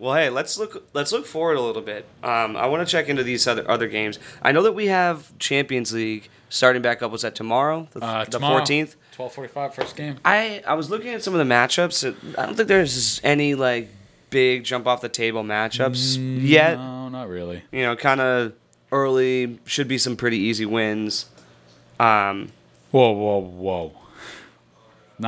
Well, hey, let's look forward a little bit. I want to check into these other games. I know that we have Champions League starting back up. Was that tomorrow? Tomorrow, the 14th? 12:45, first game. I was looking at some of the matchups. I don't think there's any big jump off the table matchups yet. No, not really. You know, kind of early, should be some pretty easy wins. Whoa.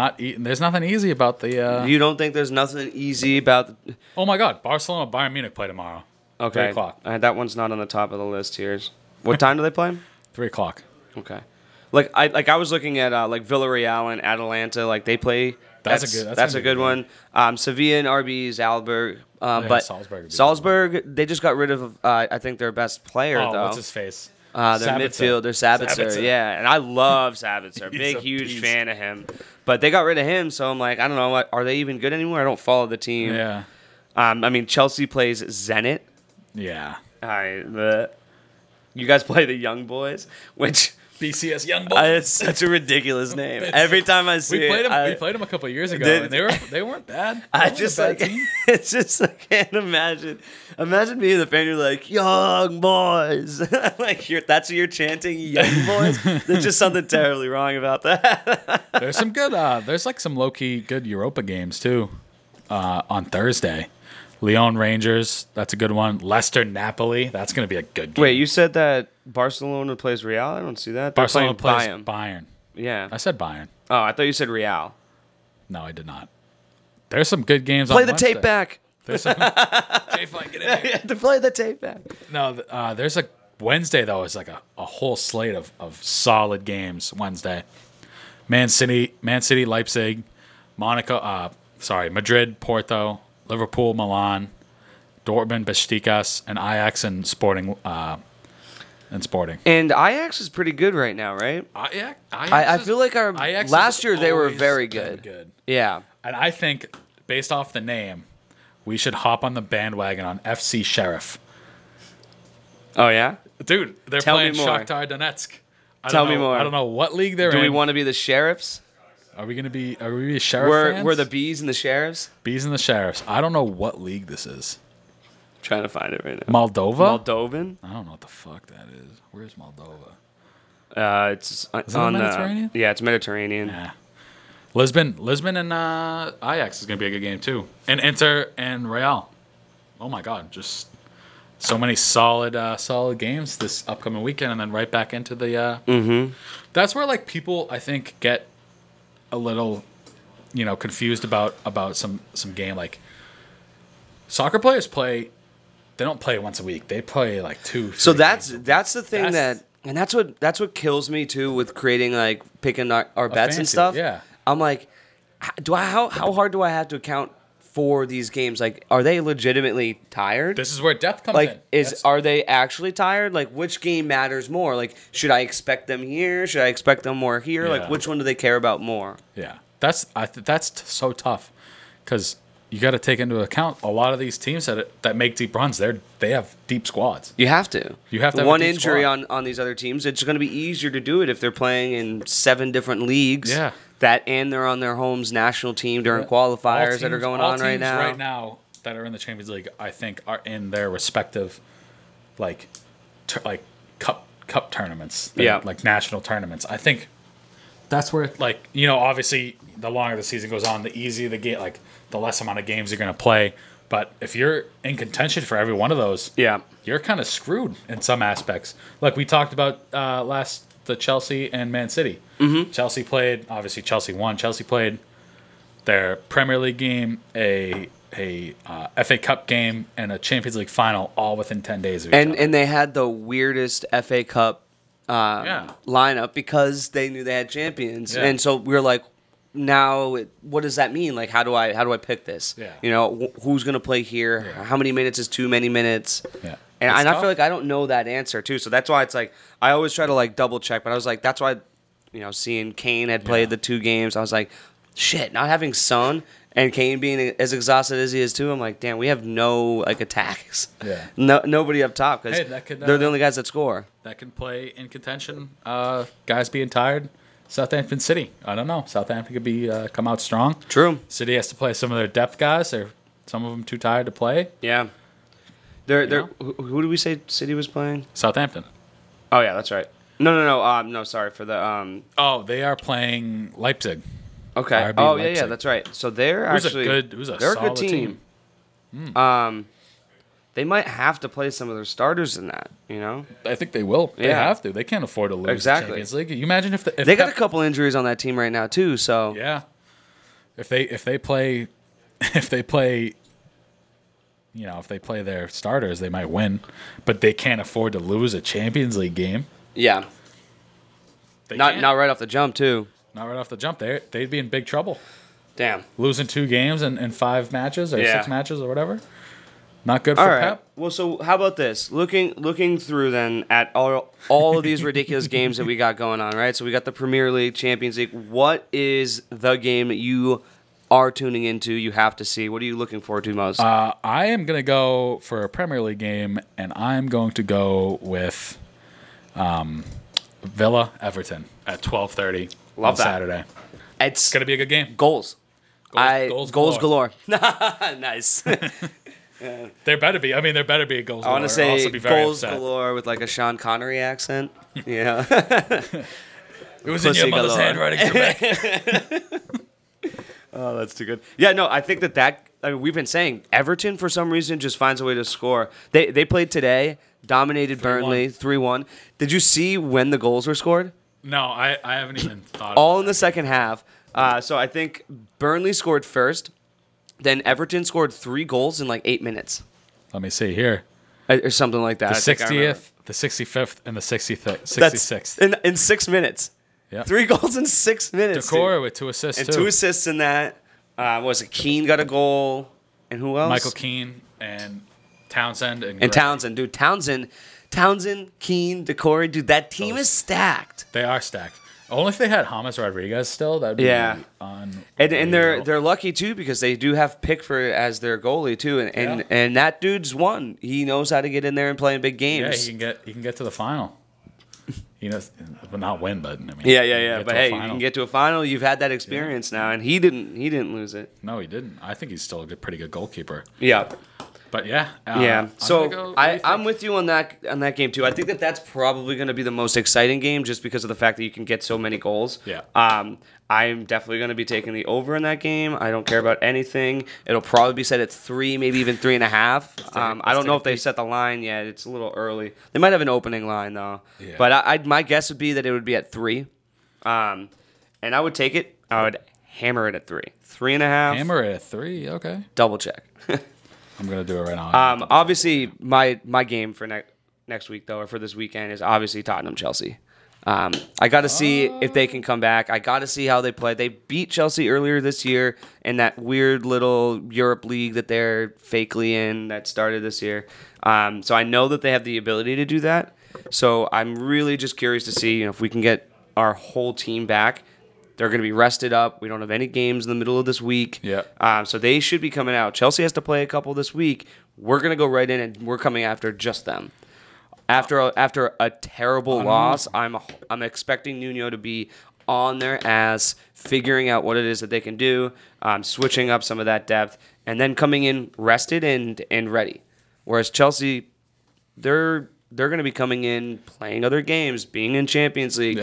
There's nothing easy about the... You don't think there's nothing easy about... Oh, my God. Barcelona, Bayern Munich play tomorrow. Okay. 3 o'clock. That one's not on the top of the list here. What time do they play? 3 o'clock. Okay. I was looking at Villarreal and Atalanta. They play... That's a good one. Sevilla and RB Salzburg. But Salzburg, they just got rid of, I think, their best player, though. What's his face? Their midfielder, Sabitzer. Yeah, and I love Sabitzer. Big, huge fan of him. But they got rid of him, so I'm I don't know. Are they even good anymore? I don't follow the team. Yeah. Chelsea plays Zenit. Yeah. All right. You guys play the Young Boys, which... BCS Young Boys. It's such a ridiculous name. Every time I see we played them a couple of years ago, and they weren't bad. It's just I can't imagine. Imagine being the fan. You're Young Boys. That's what you're chanting, Young Boys. There's just something terribly wrong about that. There's some good. There's some low key good Europa games too. On Thursday, Lyon Rangers. That's a good one. Leicester Napoli. That's going to be a good game. Wait, you said that. Barcelona plays Real? I don't see that. Barcelona plays Bayern. Yeah. I said Bayern. Oh, I thought you said Real. No, I did not. There's some good games on Wednesday. Play the tape back. There's some... J-Fly, get in here. To play the tape back. No, there's a... Wednesday, though, is a whole slate of solid games Wednesday. Man City, Leipzig, Monaco... Madrid, Porto, Liverpool, Milan, Dortmund, Besiktas, and Ajax and Sporting... And Ajax is pretty good right now, right? Ajax. I feel like our Ajax last year they were very good. Yeah. And I think, based off the name, we should hop on the bandwagon on FC Sheriff. Oh yeah, dude, they're playing Shakhtar Donetsk. Tell me more. I don't know what league they're in. Do we want to be the Sheriffs? Are we gonna be? Are we Sheriff fans? We're the Bees and the Sheriffs. Bees and the Sheriffs. I don't know what league this is. Trying to find it right now. Moldovan? I don't know what the fuck that is. Where's Moldova? It's on Mediterranean? Yeah, it's Mediterranean. Nah. Lisbon and Ajax is going to be a good game, too. And Inter and Real. Oh, my God. Just so many solid games this upcoming weekend, and then right back into the... That's where, people, I think, get a little, confused about some game. Soccer players play... They don't play once a week. They play 2. So that's the thing that's what kills me too with creating picking our bets and stuff. Yeah, I'm how hard do I have to account for these games? Are they legitimately tired? This is where depth comes in. Are they actually tired? Which game matters more? Should I expect them here? Should I expect them more here? Yeah. Which one do they care about more? Yeah, that's so tough because. You got to take into account a lot of these teams that make deep runs. They have deep squads. You have to. You have to have one injury on these other teams. It's going to be easier to do it if they're playing in 7 different leagues. Yeah. That and they're on their home's national team during qualifiers that are going on right now. Right now that are in the Champions League, I think, are in their respective cup tournaments. Yeah. National tournaments. I think that's where obviously the longer the season goes on, the easier the game the less amount of games you're going to play. But if you're in contention for every one of those, you're kind of screwed in some aspects. We talked about the Chelsea and Man City. Mm-hmm. Chelsea won. Chelsea played their Premier League game, a FA Cup game, and a Champions League final all within 10 days of each other. And they had the weirdest FA Cup lineup because they knew they had champions. Yeah. And so we were now, what does that mean? How do I pick this? Yeah. Who's gonna play here? Yeah. How many minutes is too many minutes? Yeah. And I feel I don't know that answer too. So that's why it's I always try to double check. But I was that's why, seeing Kane had played the 2 games, I was shit, not having Son and Kane being as exhausted as he is too. I'm damn, we have no attacks. Yeah. No, nobody up top because they're the only guys that score. That can play in contention. Guys being tired. Southampton City. I don't know. Southampton could be come out strong. True. City has to play some of their depth guys. They're Some of them too tired to play. Yeah. They're who did we say City was playing? Southampton. Oh, yeah, that's right. No. No, sorry for the... Oh, they are playing Leipzig. Okay. RB Leipzig. yeah, that's right. So they're actually... They're a good team. They might have to play some of their starters in that, you know? I think they will. They have to. They can't afford to lose the Champions League. You imagine if... They got a couple injuries on that team right now, too, so... Yeah. If they play... You know, if they play their starters, they might win, but they can't afford to lose a Champions League game. Yeah. Not right off the jump, too. Not right off the jump. They'd be in big trouble. Damn. Losing 2 games in 5 matches or 6 matches or whatever. Not good for Pep. Well, so how about this? Looking through then at all of these ridiculous games that we got going on, right? So we got the Premier League, Champions League. What is the game that you are tuning into, you have to see? What are you looking forward to most? I am going to go for a Premier League game, and I'm going to go with Villa Everton at 12:30 on Saturday. It's going to be a good game. Goals galore. Nice. Yeah. There better be a goals galore. I want to say goals galore with like a Sean Connery accent. Yeah. It was Pussy in your mother's handwriting, Quebec. Oh, that's too good. Yeah, no, I think we've been saying Everton for some reason just finds a way to score. They played today, dominated 3-1. Burnley 3-1. Did you see when the goals were scored? No, I haven't even thought. All in the second half. So I think Burnley scored first, then Everton scored 3 goals in like 8 minutes. Let me see here. Or something like that. The 60th, the 65th, and the 66th. That's in 6 minutes. Yep. 3 goals in 6 minutes. Decor with 2 assists, and 2 assists in that. Keane got a goal. And who else? Michael Keane and Townsend. And Townsend, dude. Townsend, Keane, Decor, dude. That team is stacked. They are stacked. Only if they had James Rodriguez still, that would be on. And they're lucky, too, because they do have Pickford as their goalie, too. And that dude's one. He knows how to get in there and play in big games. Yeah, he can get to the final. You know, not win, but I mean, but hey, you can get to a final. You've had that experience now, and he didn't lose it. No, he didn't. I think he's still a pretty good goalkeeper. Yeah, but yeah. So I'm with you on that game too. I think that's probably going to be the most exciting game, just because of the fact that you can get so many goals. Yeah. I'm definitely going to be taking the over in that game. I don't care about anything. It'll probably be set at 3, maybe even 3.5. I don't know if they've set the line yet. It's a little early. They might have an opening line, though. Yeah. But my guess would be that it would be at 3. And I would take it. I would hammer it at 3. 3.5. Hammer it at 3? Okay. Double check. I'm going to do it right now. Obviously, my game for next week, though, or for this weekend, is obviously Tottenham-Chelsea. I got to see if they can come back. I got to see how they play. They beat Chelsea earlier this year in that weird little Europe league that they're fakely in that started this year. So I know that they have the ability to do that. So I'm really just curious to see if we can get our whole team back. They're going to be rested up. We don't have any games in the middle of this week. Yeah. So they should be coming out. Chelsea has to play a couple this week. We're going to go right in, and we're coming after just them. After a terrible loss, I'm expecting Nuno to be on their ass, figuring out what it is that they can do, switching up some of that depth, and then coming in rested and ready. Whereas Chelsea, they're going to be coming in, playing other games, being in Champions League,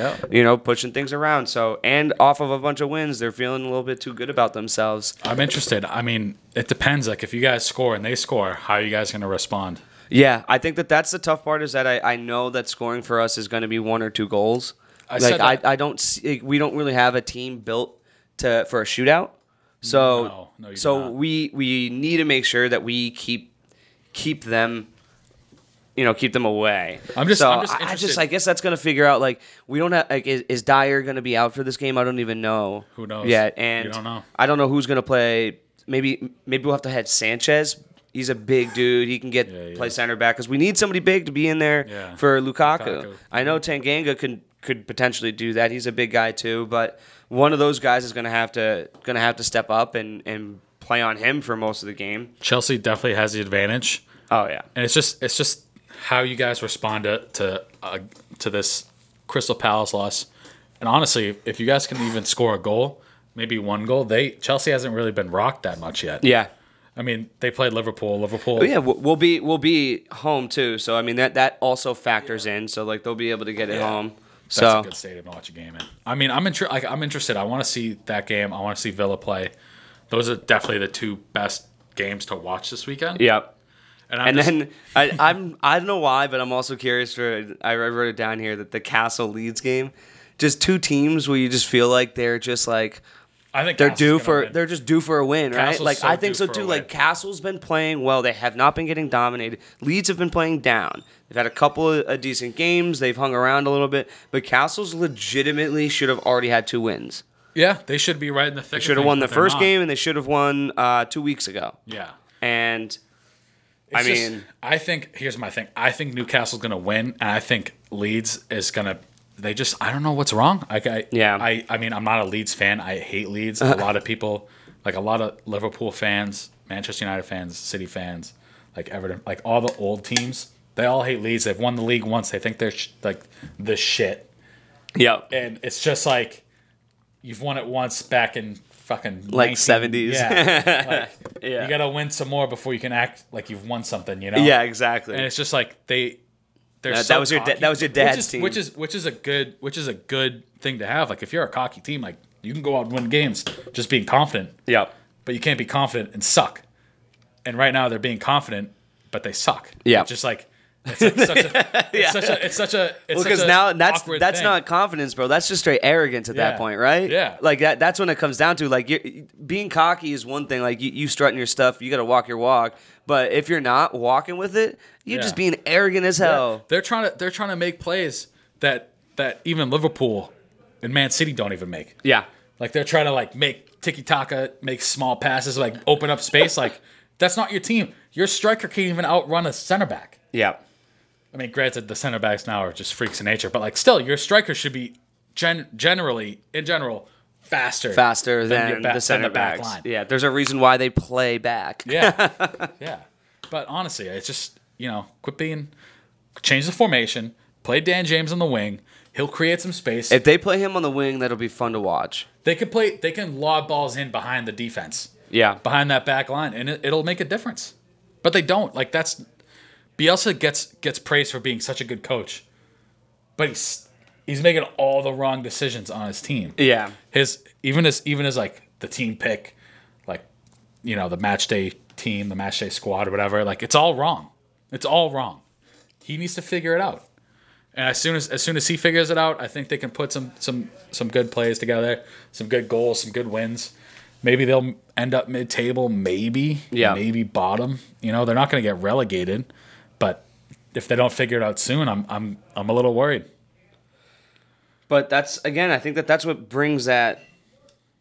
pushing things around. So, and off of a bunch of wins, they're feeling a little bit too good about themselves. I'm interested. I mean, it depends. Like, if you guys score and they score, how are you guys going to respond? Yeah, I think that's the tough part, is that I know that scoring for us is going to be 1 or 2 goals. We don't really have a team built for a shootout. So we need to make sure that we keep them, keep them away. I guess that's going to figure out, like, we don't have, like, is Dyer going to be out for this game? I don't even know. Who knows? Yeah, and you don't know. I don't know who's going to play. Maybe we'll have to head Sanchez. He's a big dude. He can play center back, because we need somebody big to be in there for Lukaku. I know Tanganga could potentially do that. He's a big guy too, but one of those guys is gonna have to step up and play on him for most of the game. Chelsea definitely has the advantage. Oh yeah, and it's just how you guys respond to this Crystal Palace loss. And honestly, if you guys can even score a goal, maybe 1 goal, Chelsea hasn't really been rocked that much yet. Yeah. I mean, they played Liverpool. Liverpool. Oh, yeah, we'll be home too. So I mean that also factors in. So like they'll be able to get it home. That's a good stadium to watch a game in. I mean, I'm interested. I want to see that game. I want to see Villa play. Those are definitely the two best games to watch this weekend. Yep. And then I don't know why, but I'm also curious for. I wrote it down here that the Castle Leeds game, just two teams where you just feel like they're just like. I think they're just due for a win, Castle's right? Like I think so too. Like Castle's been playing well; they have not been getting dominated. Leeds have been playing down. They've had a couple of decent games. They've hung around a little bit, but Castle's legitimately should have already had two wins. Yeah, they should be right in the thick. They should have won the first game, and they should have won 2 weeks ago. Yeah, and here's my thing: I think Newcastle's going to win, and I think Leeds is going to. They just – I don't know what's wrong. I mean, I'm not a Leeds fan. I hate Leeds. A lot of people – like a lot of Liverpool fans, Manchester United fans, City fans, like Everton, like all the old teams, they all hate Leeds. They've won the league once. They think they're like the shit. Yeah. And it's just like you've won it once back in fucking – Like 1970s. Yeah. Like, yeah. You got to win some more before you can act like you've won something, you know? Yeah, exactly. And it's just like they – that was your dad's team, which is a good thing to have. Like if you're a cocky team, like you can go out and win games just being confident. Yeah, but you can't be confident and suck. And right now they're being confident, but they suck. Yeah, just like it's like such a well, because now that's not confidence, bro. That's just straight arrogance at that point, right? Yeah, like that's when it comes down to. Like being cocky is one thing. Like you strutting your stuff, you got to walk your walk. But if you're not walking with it, you're just being arrogant as hell. Yeah. They're trying to make plays that even Liverpool and Man City don't even make. Yeah. Like they're trying to like make tiki-taka, make small passes, like open up space. Like that's not your team. Your striker can't even outrun a center back. Yeah. I mean, granted, the center backs now are just freaks of nature, but like still, your striker should be generally faster than the center backs. Back line. Yeah, there's a reason why they play back. Yeah. But honestly, it's just, quit being... Change the formation, play Dan James on the wing, he'll create some space. If they play him on the wing, that'll be fun to watch. They can lob balls in behind the defense. Yeah. Behind that back line, and it'll make a difference. But they don't. Like, that's... Bielsa gets praised for being such a good coach, but he's making all the wrong decisions on his team. Yeah, even his like the team pick, like the match day team, the match day squad or whatever. Like it's all wrong. He needs to figure it out. And as soon as he figures it out, I think they can put some good plays together, some good goals, some good wins. Maybe they'll end up mid table, maybe bottom. They're not going to get relegated. But if they don't figure it out soon, I'm a little worried. But I think that's what brings that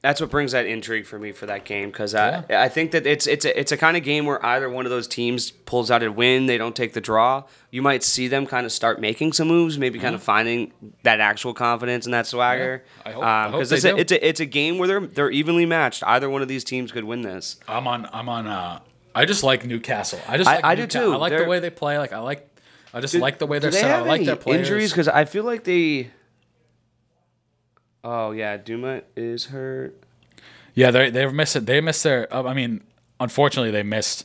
intrigue for me for that game, because I think that it's a kind of game where either one of those teams pulls out a win, they don't take the draw. You might see them kind of start making some moves, maybe kind of finding that actual confidence and that swagger. Yeah. I hope they do. It's a game where they're evenly matched. Either one of these teams could win this. I just like Newcastle. I do too. I like the way they play. Like I like the way they're set. I like their players. Injuries, because I feel like they. Oh yeah, Duma is hurt. Yeah, they've missed it. They missed their. I mean, unfortunately, they missed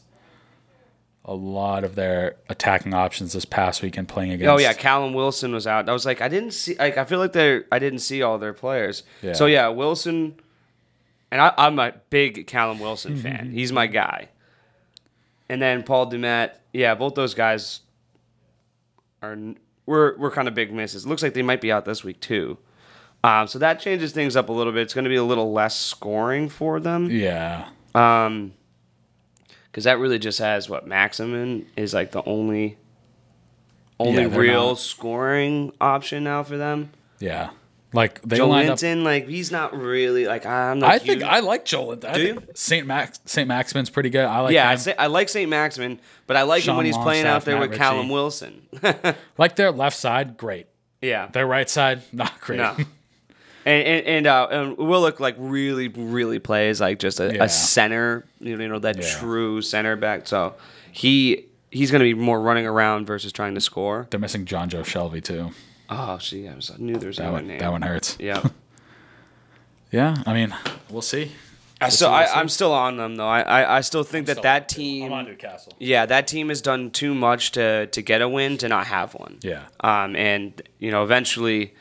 a lot of their attacking options this past weekend playing against. Oh yeah, Callum Wilson was out. I was like, I didn't see. Like I feel like I didn't see all their players. Yeah. So yeah, Wilson, and I'm a big Callum Wilson fan. He's my guy. And then Paul Dumat, yeah, both those guys were kind of big misses. It looks like they might be out this week too. So that changes things up a little bit. It's going to be a little less scoring for them. Yeah. Because that really just has what Maximin is like the only real scoring option now for them. Yeah. Like they Joelinton, like he's not really like I'm not. I think I like Joelinton. Do you? Saint Maximin's pretty good. I like. Yeah, him. I like Saint Maximin, but I like Sean him when he's playing out there Matt with Ritchie. Callum Wilson. Like their left side, great. Yeah, their right side, not great. No. And Willock like really really plays like just a center, true center back. So he's gonna be more running around versus trying to score. They're missing John Joe Shelby too. Oh, see, I knew there's that one. Name. That one hurts. Yeah. Yeah, I mean, we'll see. I'm still on them though. I still think that team. I'm on Newcastle. Yeah, that team has done too much to get a win to not have one. Yeah. And you know, eventually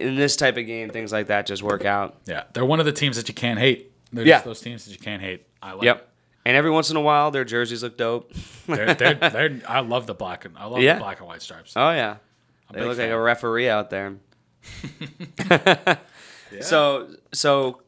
in this type of game, things like that just work out. Yeah, they're one of the teams that you can't hate. They're just those teams that you can't hate. I like. Yep. And every once in a while, their jerseys look dope. I love the black and the black and white stripes. Oh yeah, they look like a referee out there. Yeah. So.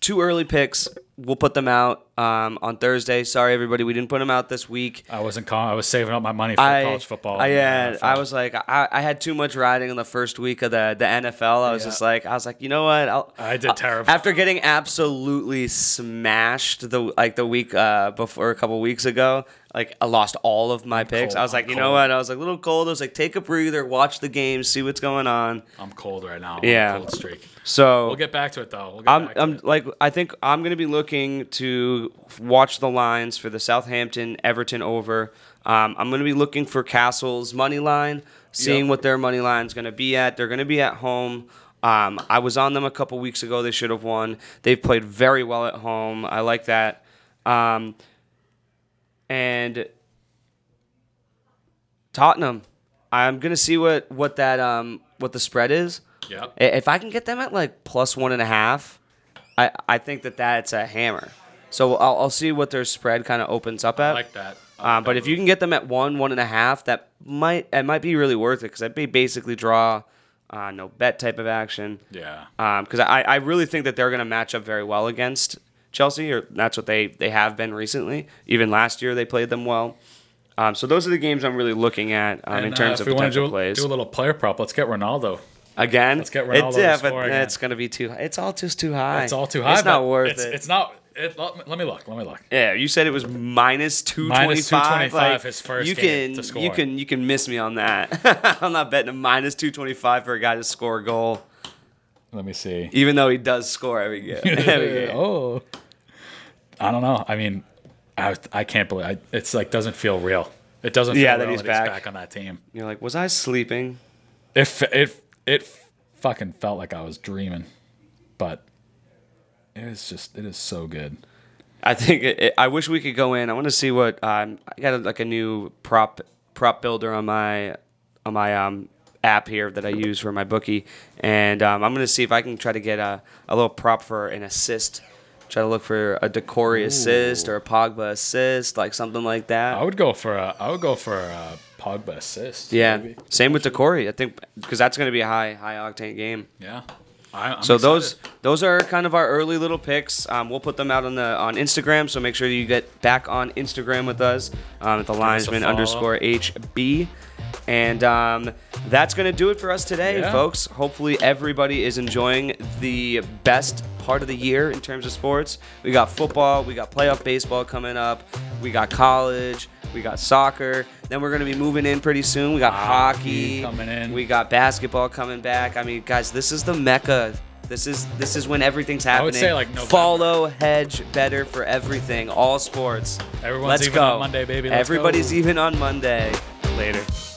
Two early picks. We'll put them out on Thursday. Sorry, everybody, we didn't put them out this week. I was saving up my money for college football. I was like, I had too much riding in the first week of the NFL. I was just like, you know what? I did terrible after getting absolutely smashed the week before a couple weeks ago. Like, I lost all of my picks. I was like, you know what? I was like, a little cold. I was like, take a breather, watch the game, see what's going on. I'm cold right now. I'm on a cold streak. So we'll get back to it though. I think I'm gonna be looking to watch the lines for the Southampton Everton over. I'm gonna be looking for Castle's money line, seeing what their money line's gonna be at. They're gonna be at home. I was on them a couple weeks ago. They should have won. They've played very well at home. I like that. And Tottenham, I'm gonna see what the spread is. Yep. If I can get them at like +1.5, I think that's a hammer. So I'll see what their spread kind of opens up at. I like that. But if you can get them at 1.5, that might be really worth it because that'd be basically draw, no bet type of action. Yeah. Because I really think that they're gonna match up very well against Chelsea, or that's what they have been recently. Even last year they played them well. So those are the games I'm really looking at in terms of potential plays. Do a little player prop. Let's get Ronaldo. Again, let's get Ronaldo to score again. It's gonna be too. It's all just too high. It's all too high. It's not worth it. It's not. Let me look. Yeah, you said it was -225. -225 his first game to score. You can miss me on that. I'm not betting a -225 for a guy to score a goal. Let me see. Even though he does score every game. Oh, I don't know. I mean, I can't believe it. It's like doesn't feel real. It doesn't feel real that he's back on that team. You're like, was I sleeping? It fucking felt like I was dreaming, but it is so good. I think I wish we could go in. I want to see what I got a new prop builder on my app here that I use for my bookie, and I'm gonna see if I can try to get a little prop for an assist. Try to look for a Decore assist or a Pogba assist, like something like that. I would go for a Pogba assist. Yeah, maybe. Same with Decore, I think, because that's going to be a high octane game. Yeah. So excited. Those are kind of our early little picks. We'll put them out on Instagram. So make sure you get back on Instagram with us at the linesman _HB. And that's going to do it for us today, folks. Hopefully everybody is enjoying the best part of the year in terms of sports. We got football. We got playoff baseball coming up. We got college. We got soccer. Then we're going to be moving in pretty soon. We got hockey coming in. We got basketball coming back. I mean, guys, this is the mecca. This is when everything's happening. I would say like no. Follow Hedge Better for everything, all sports. Everyone's Let's even go. On Monday, baby. Everybody's even on Monday. Later.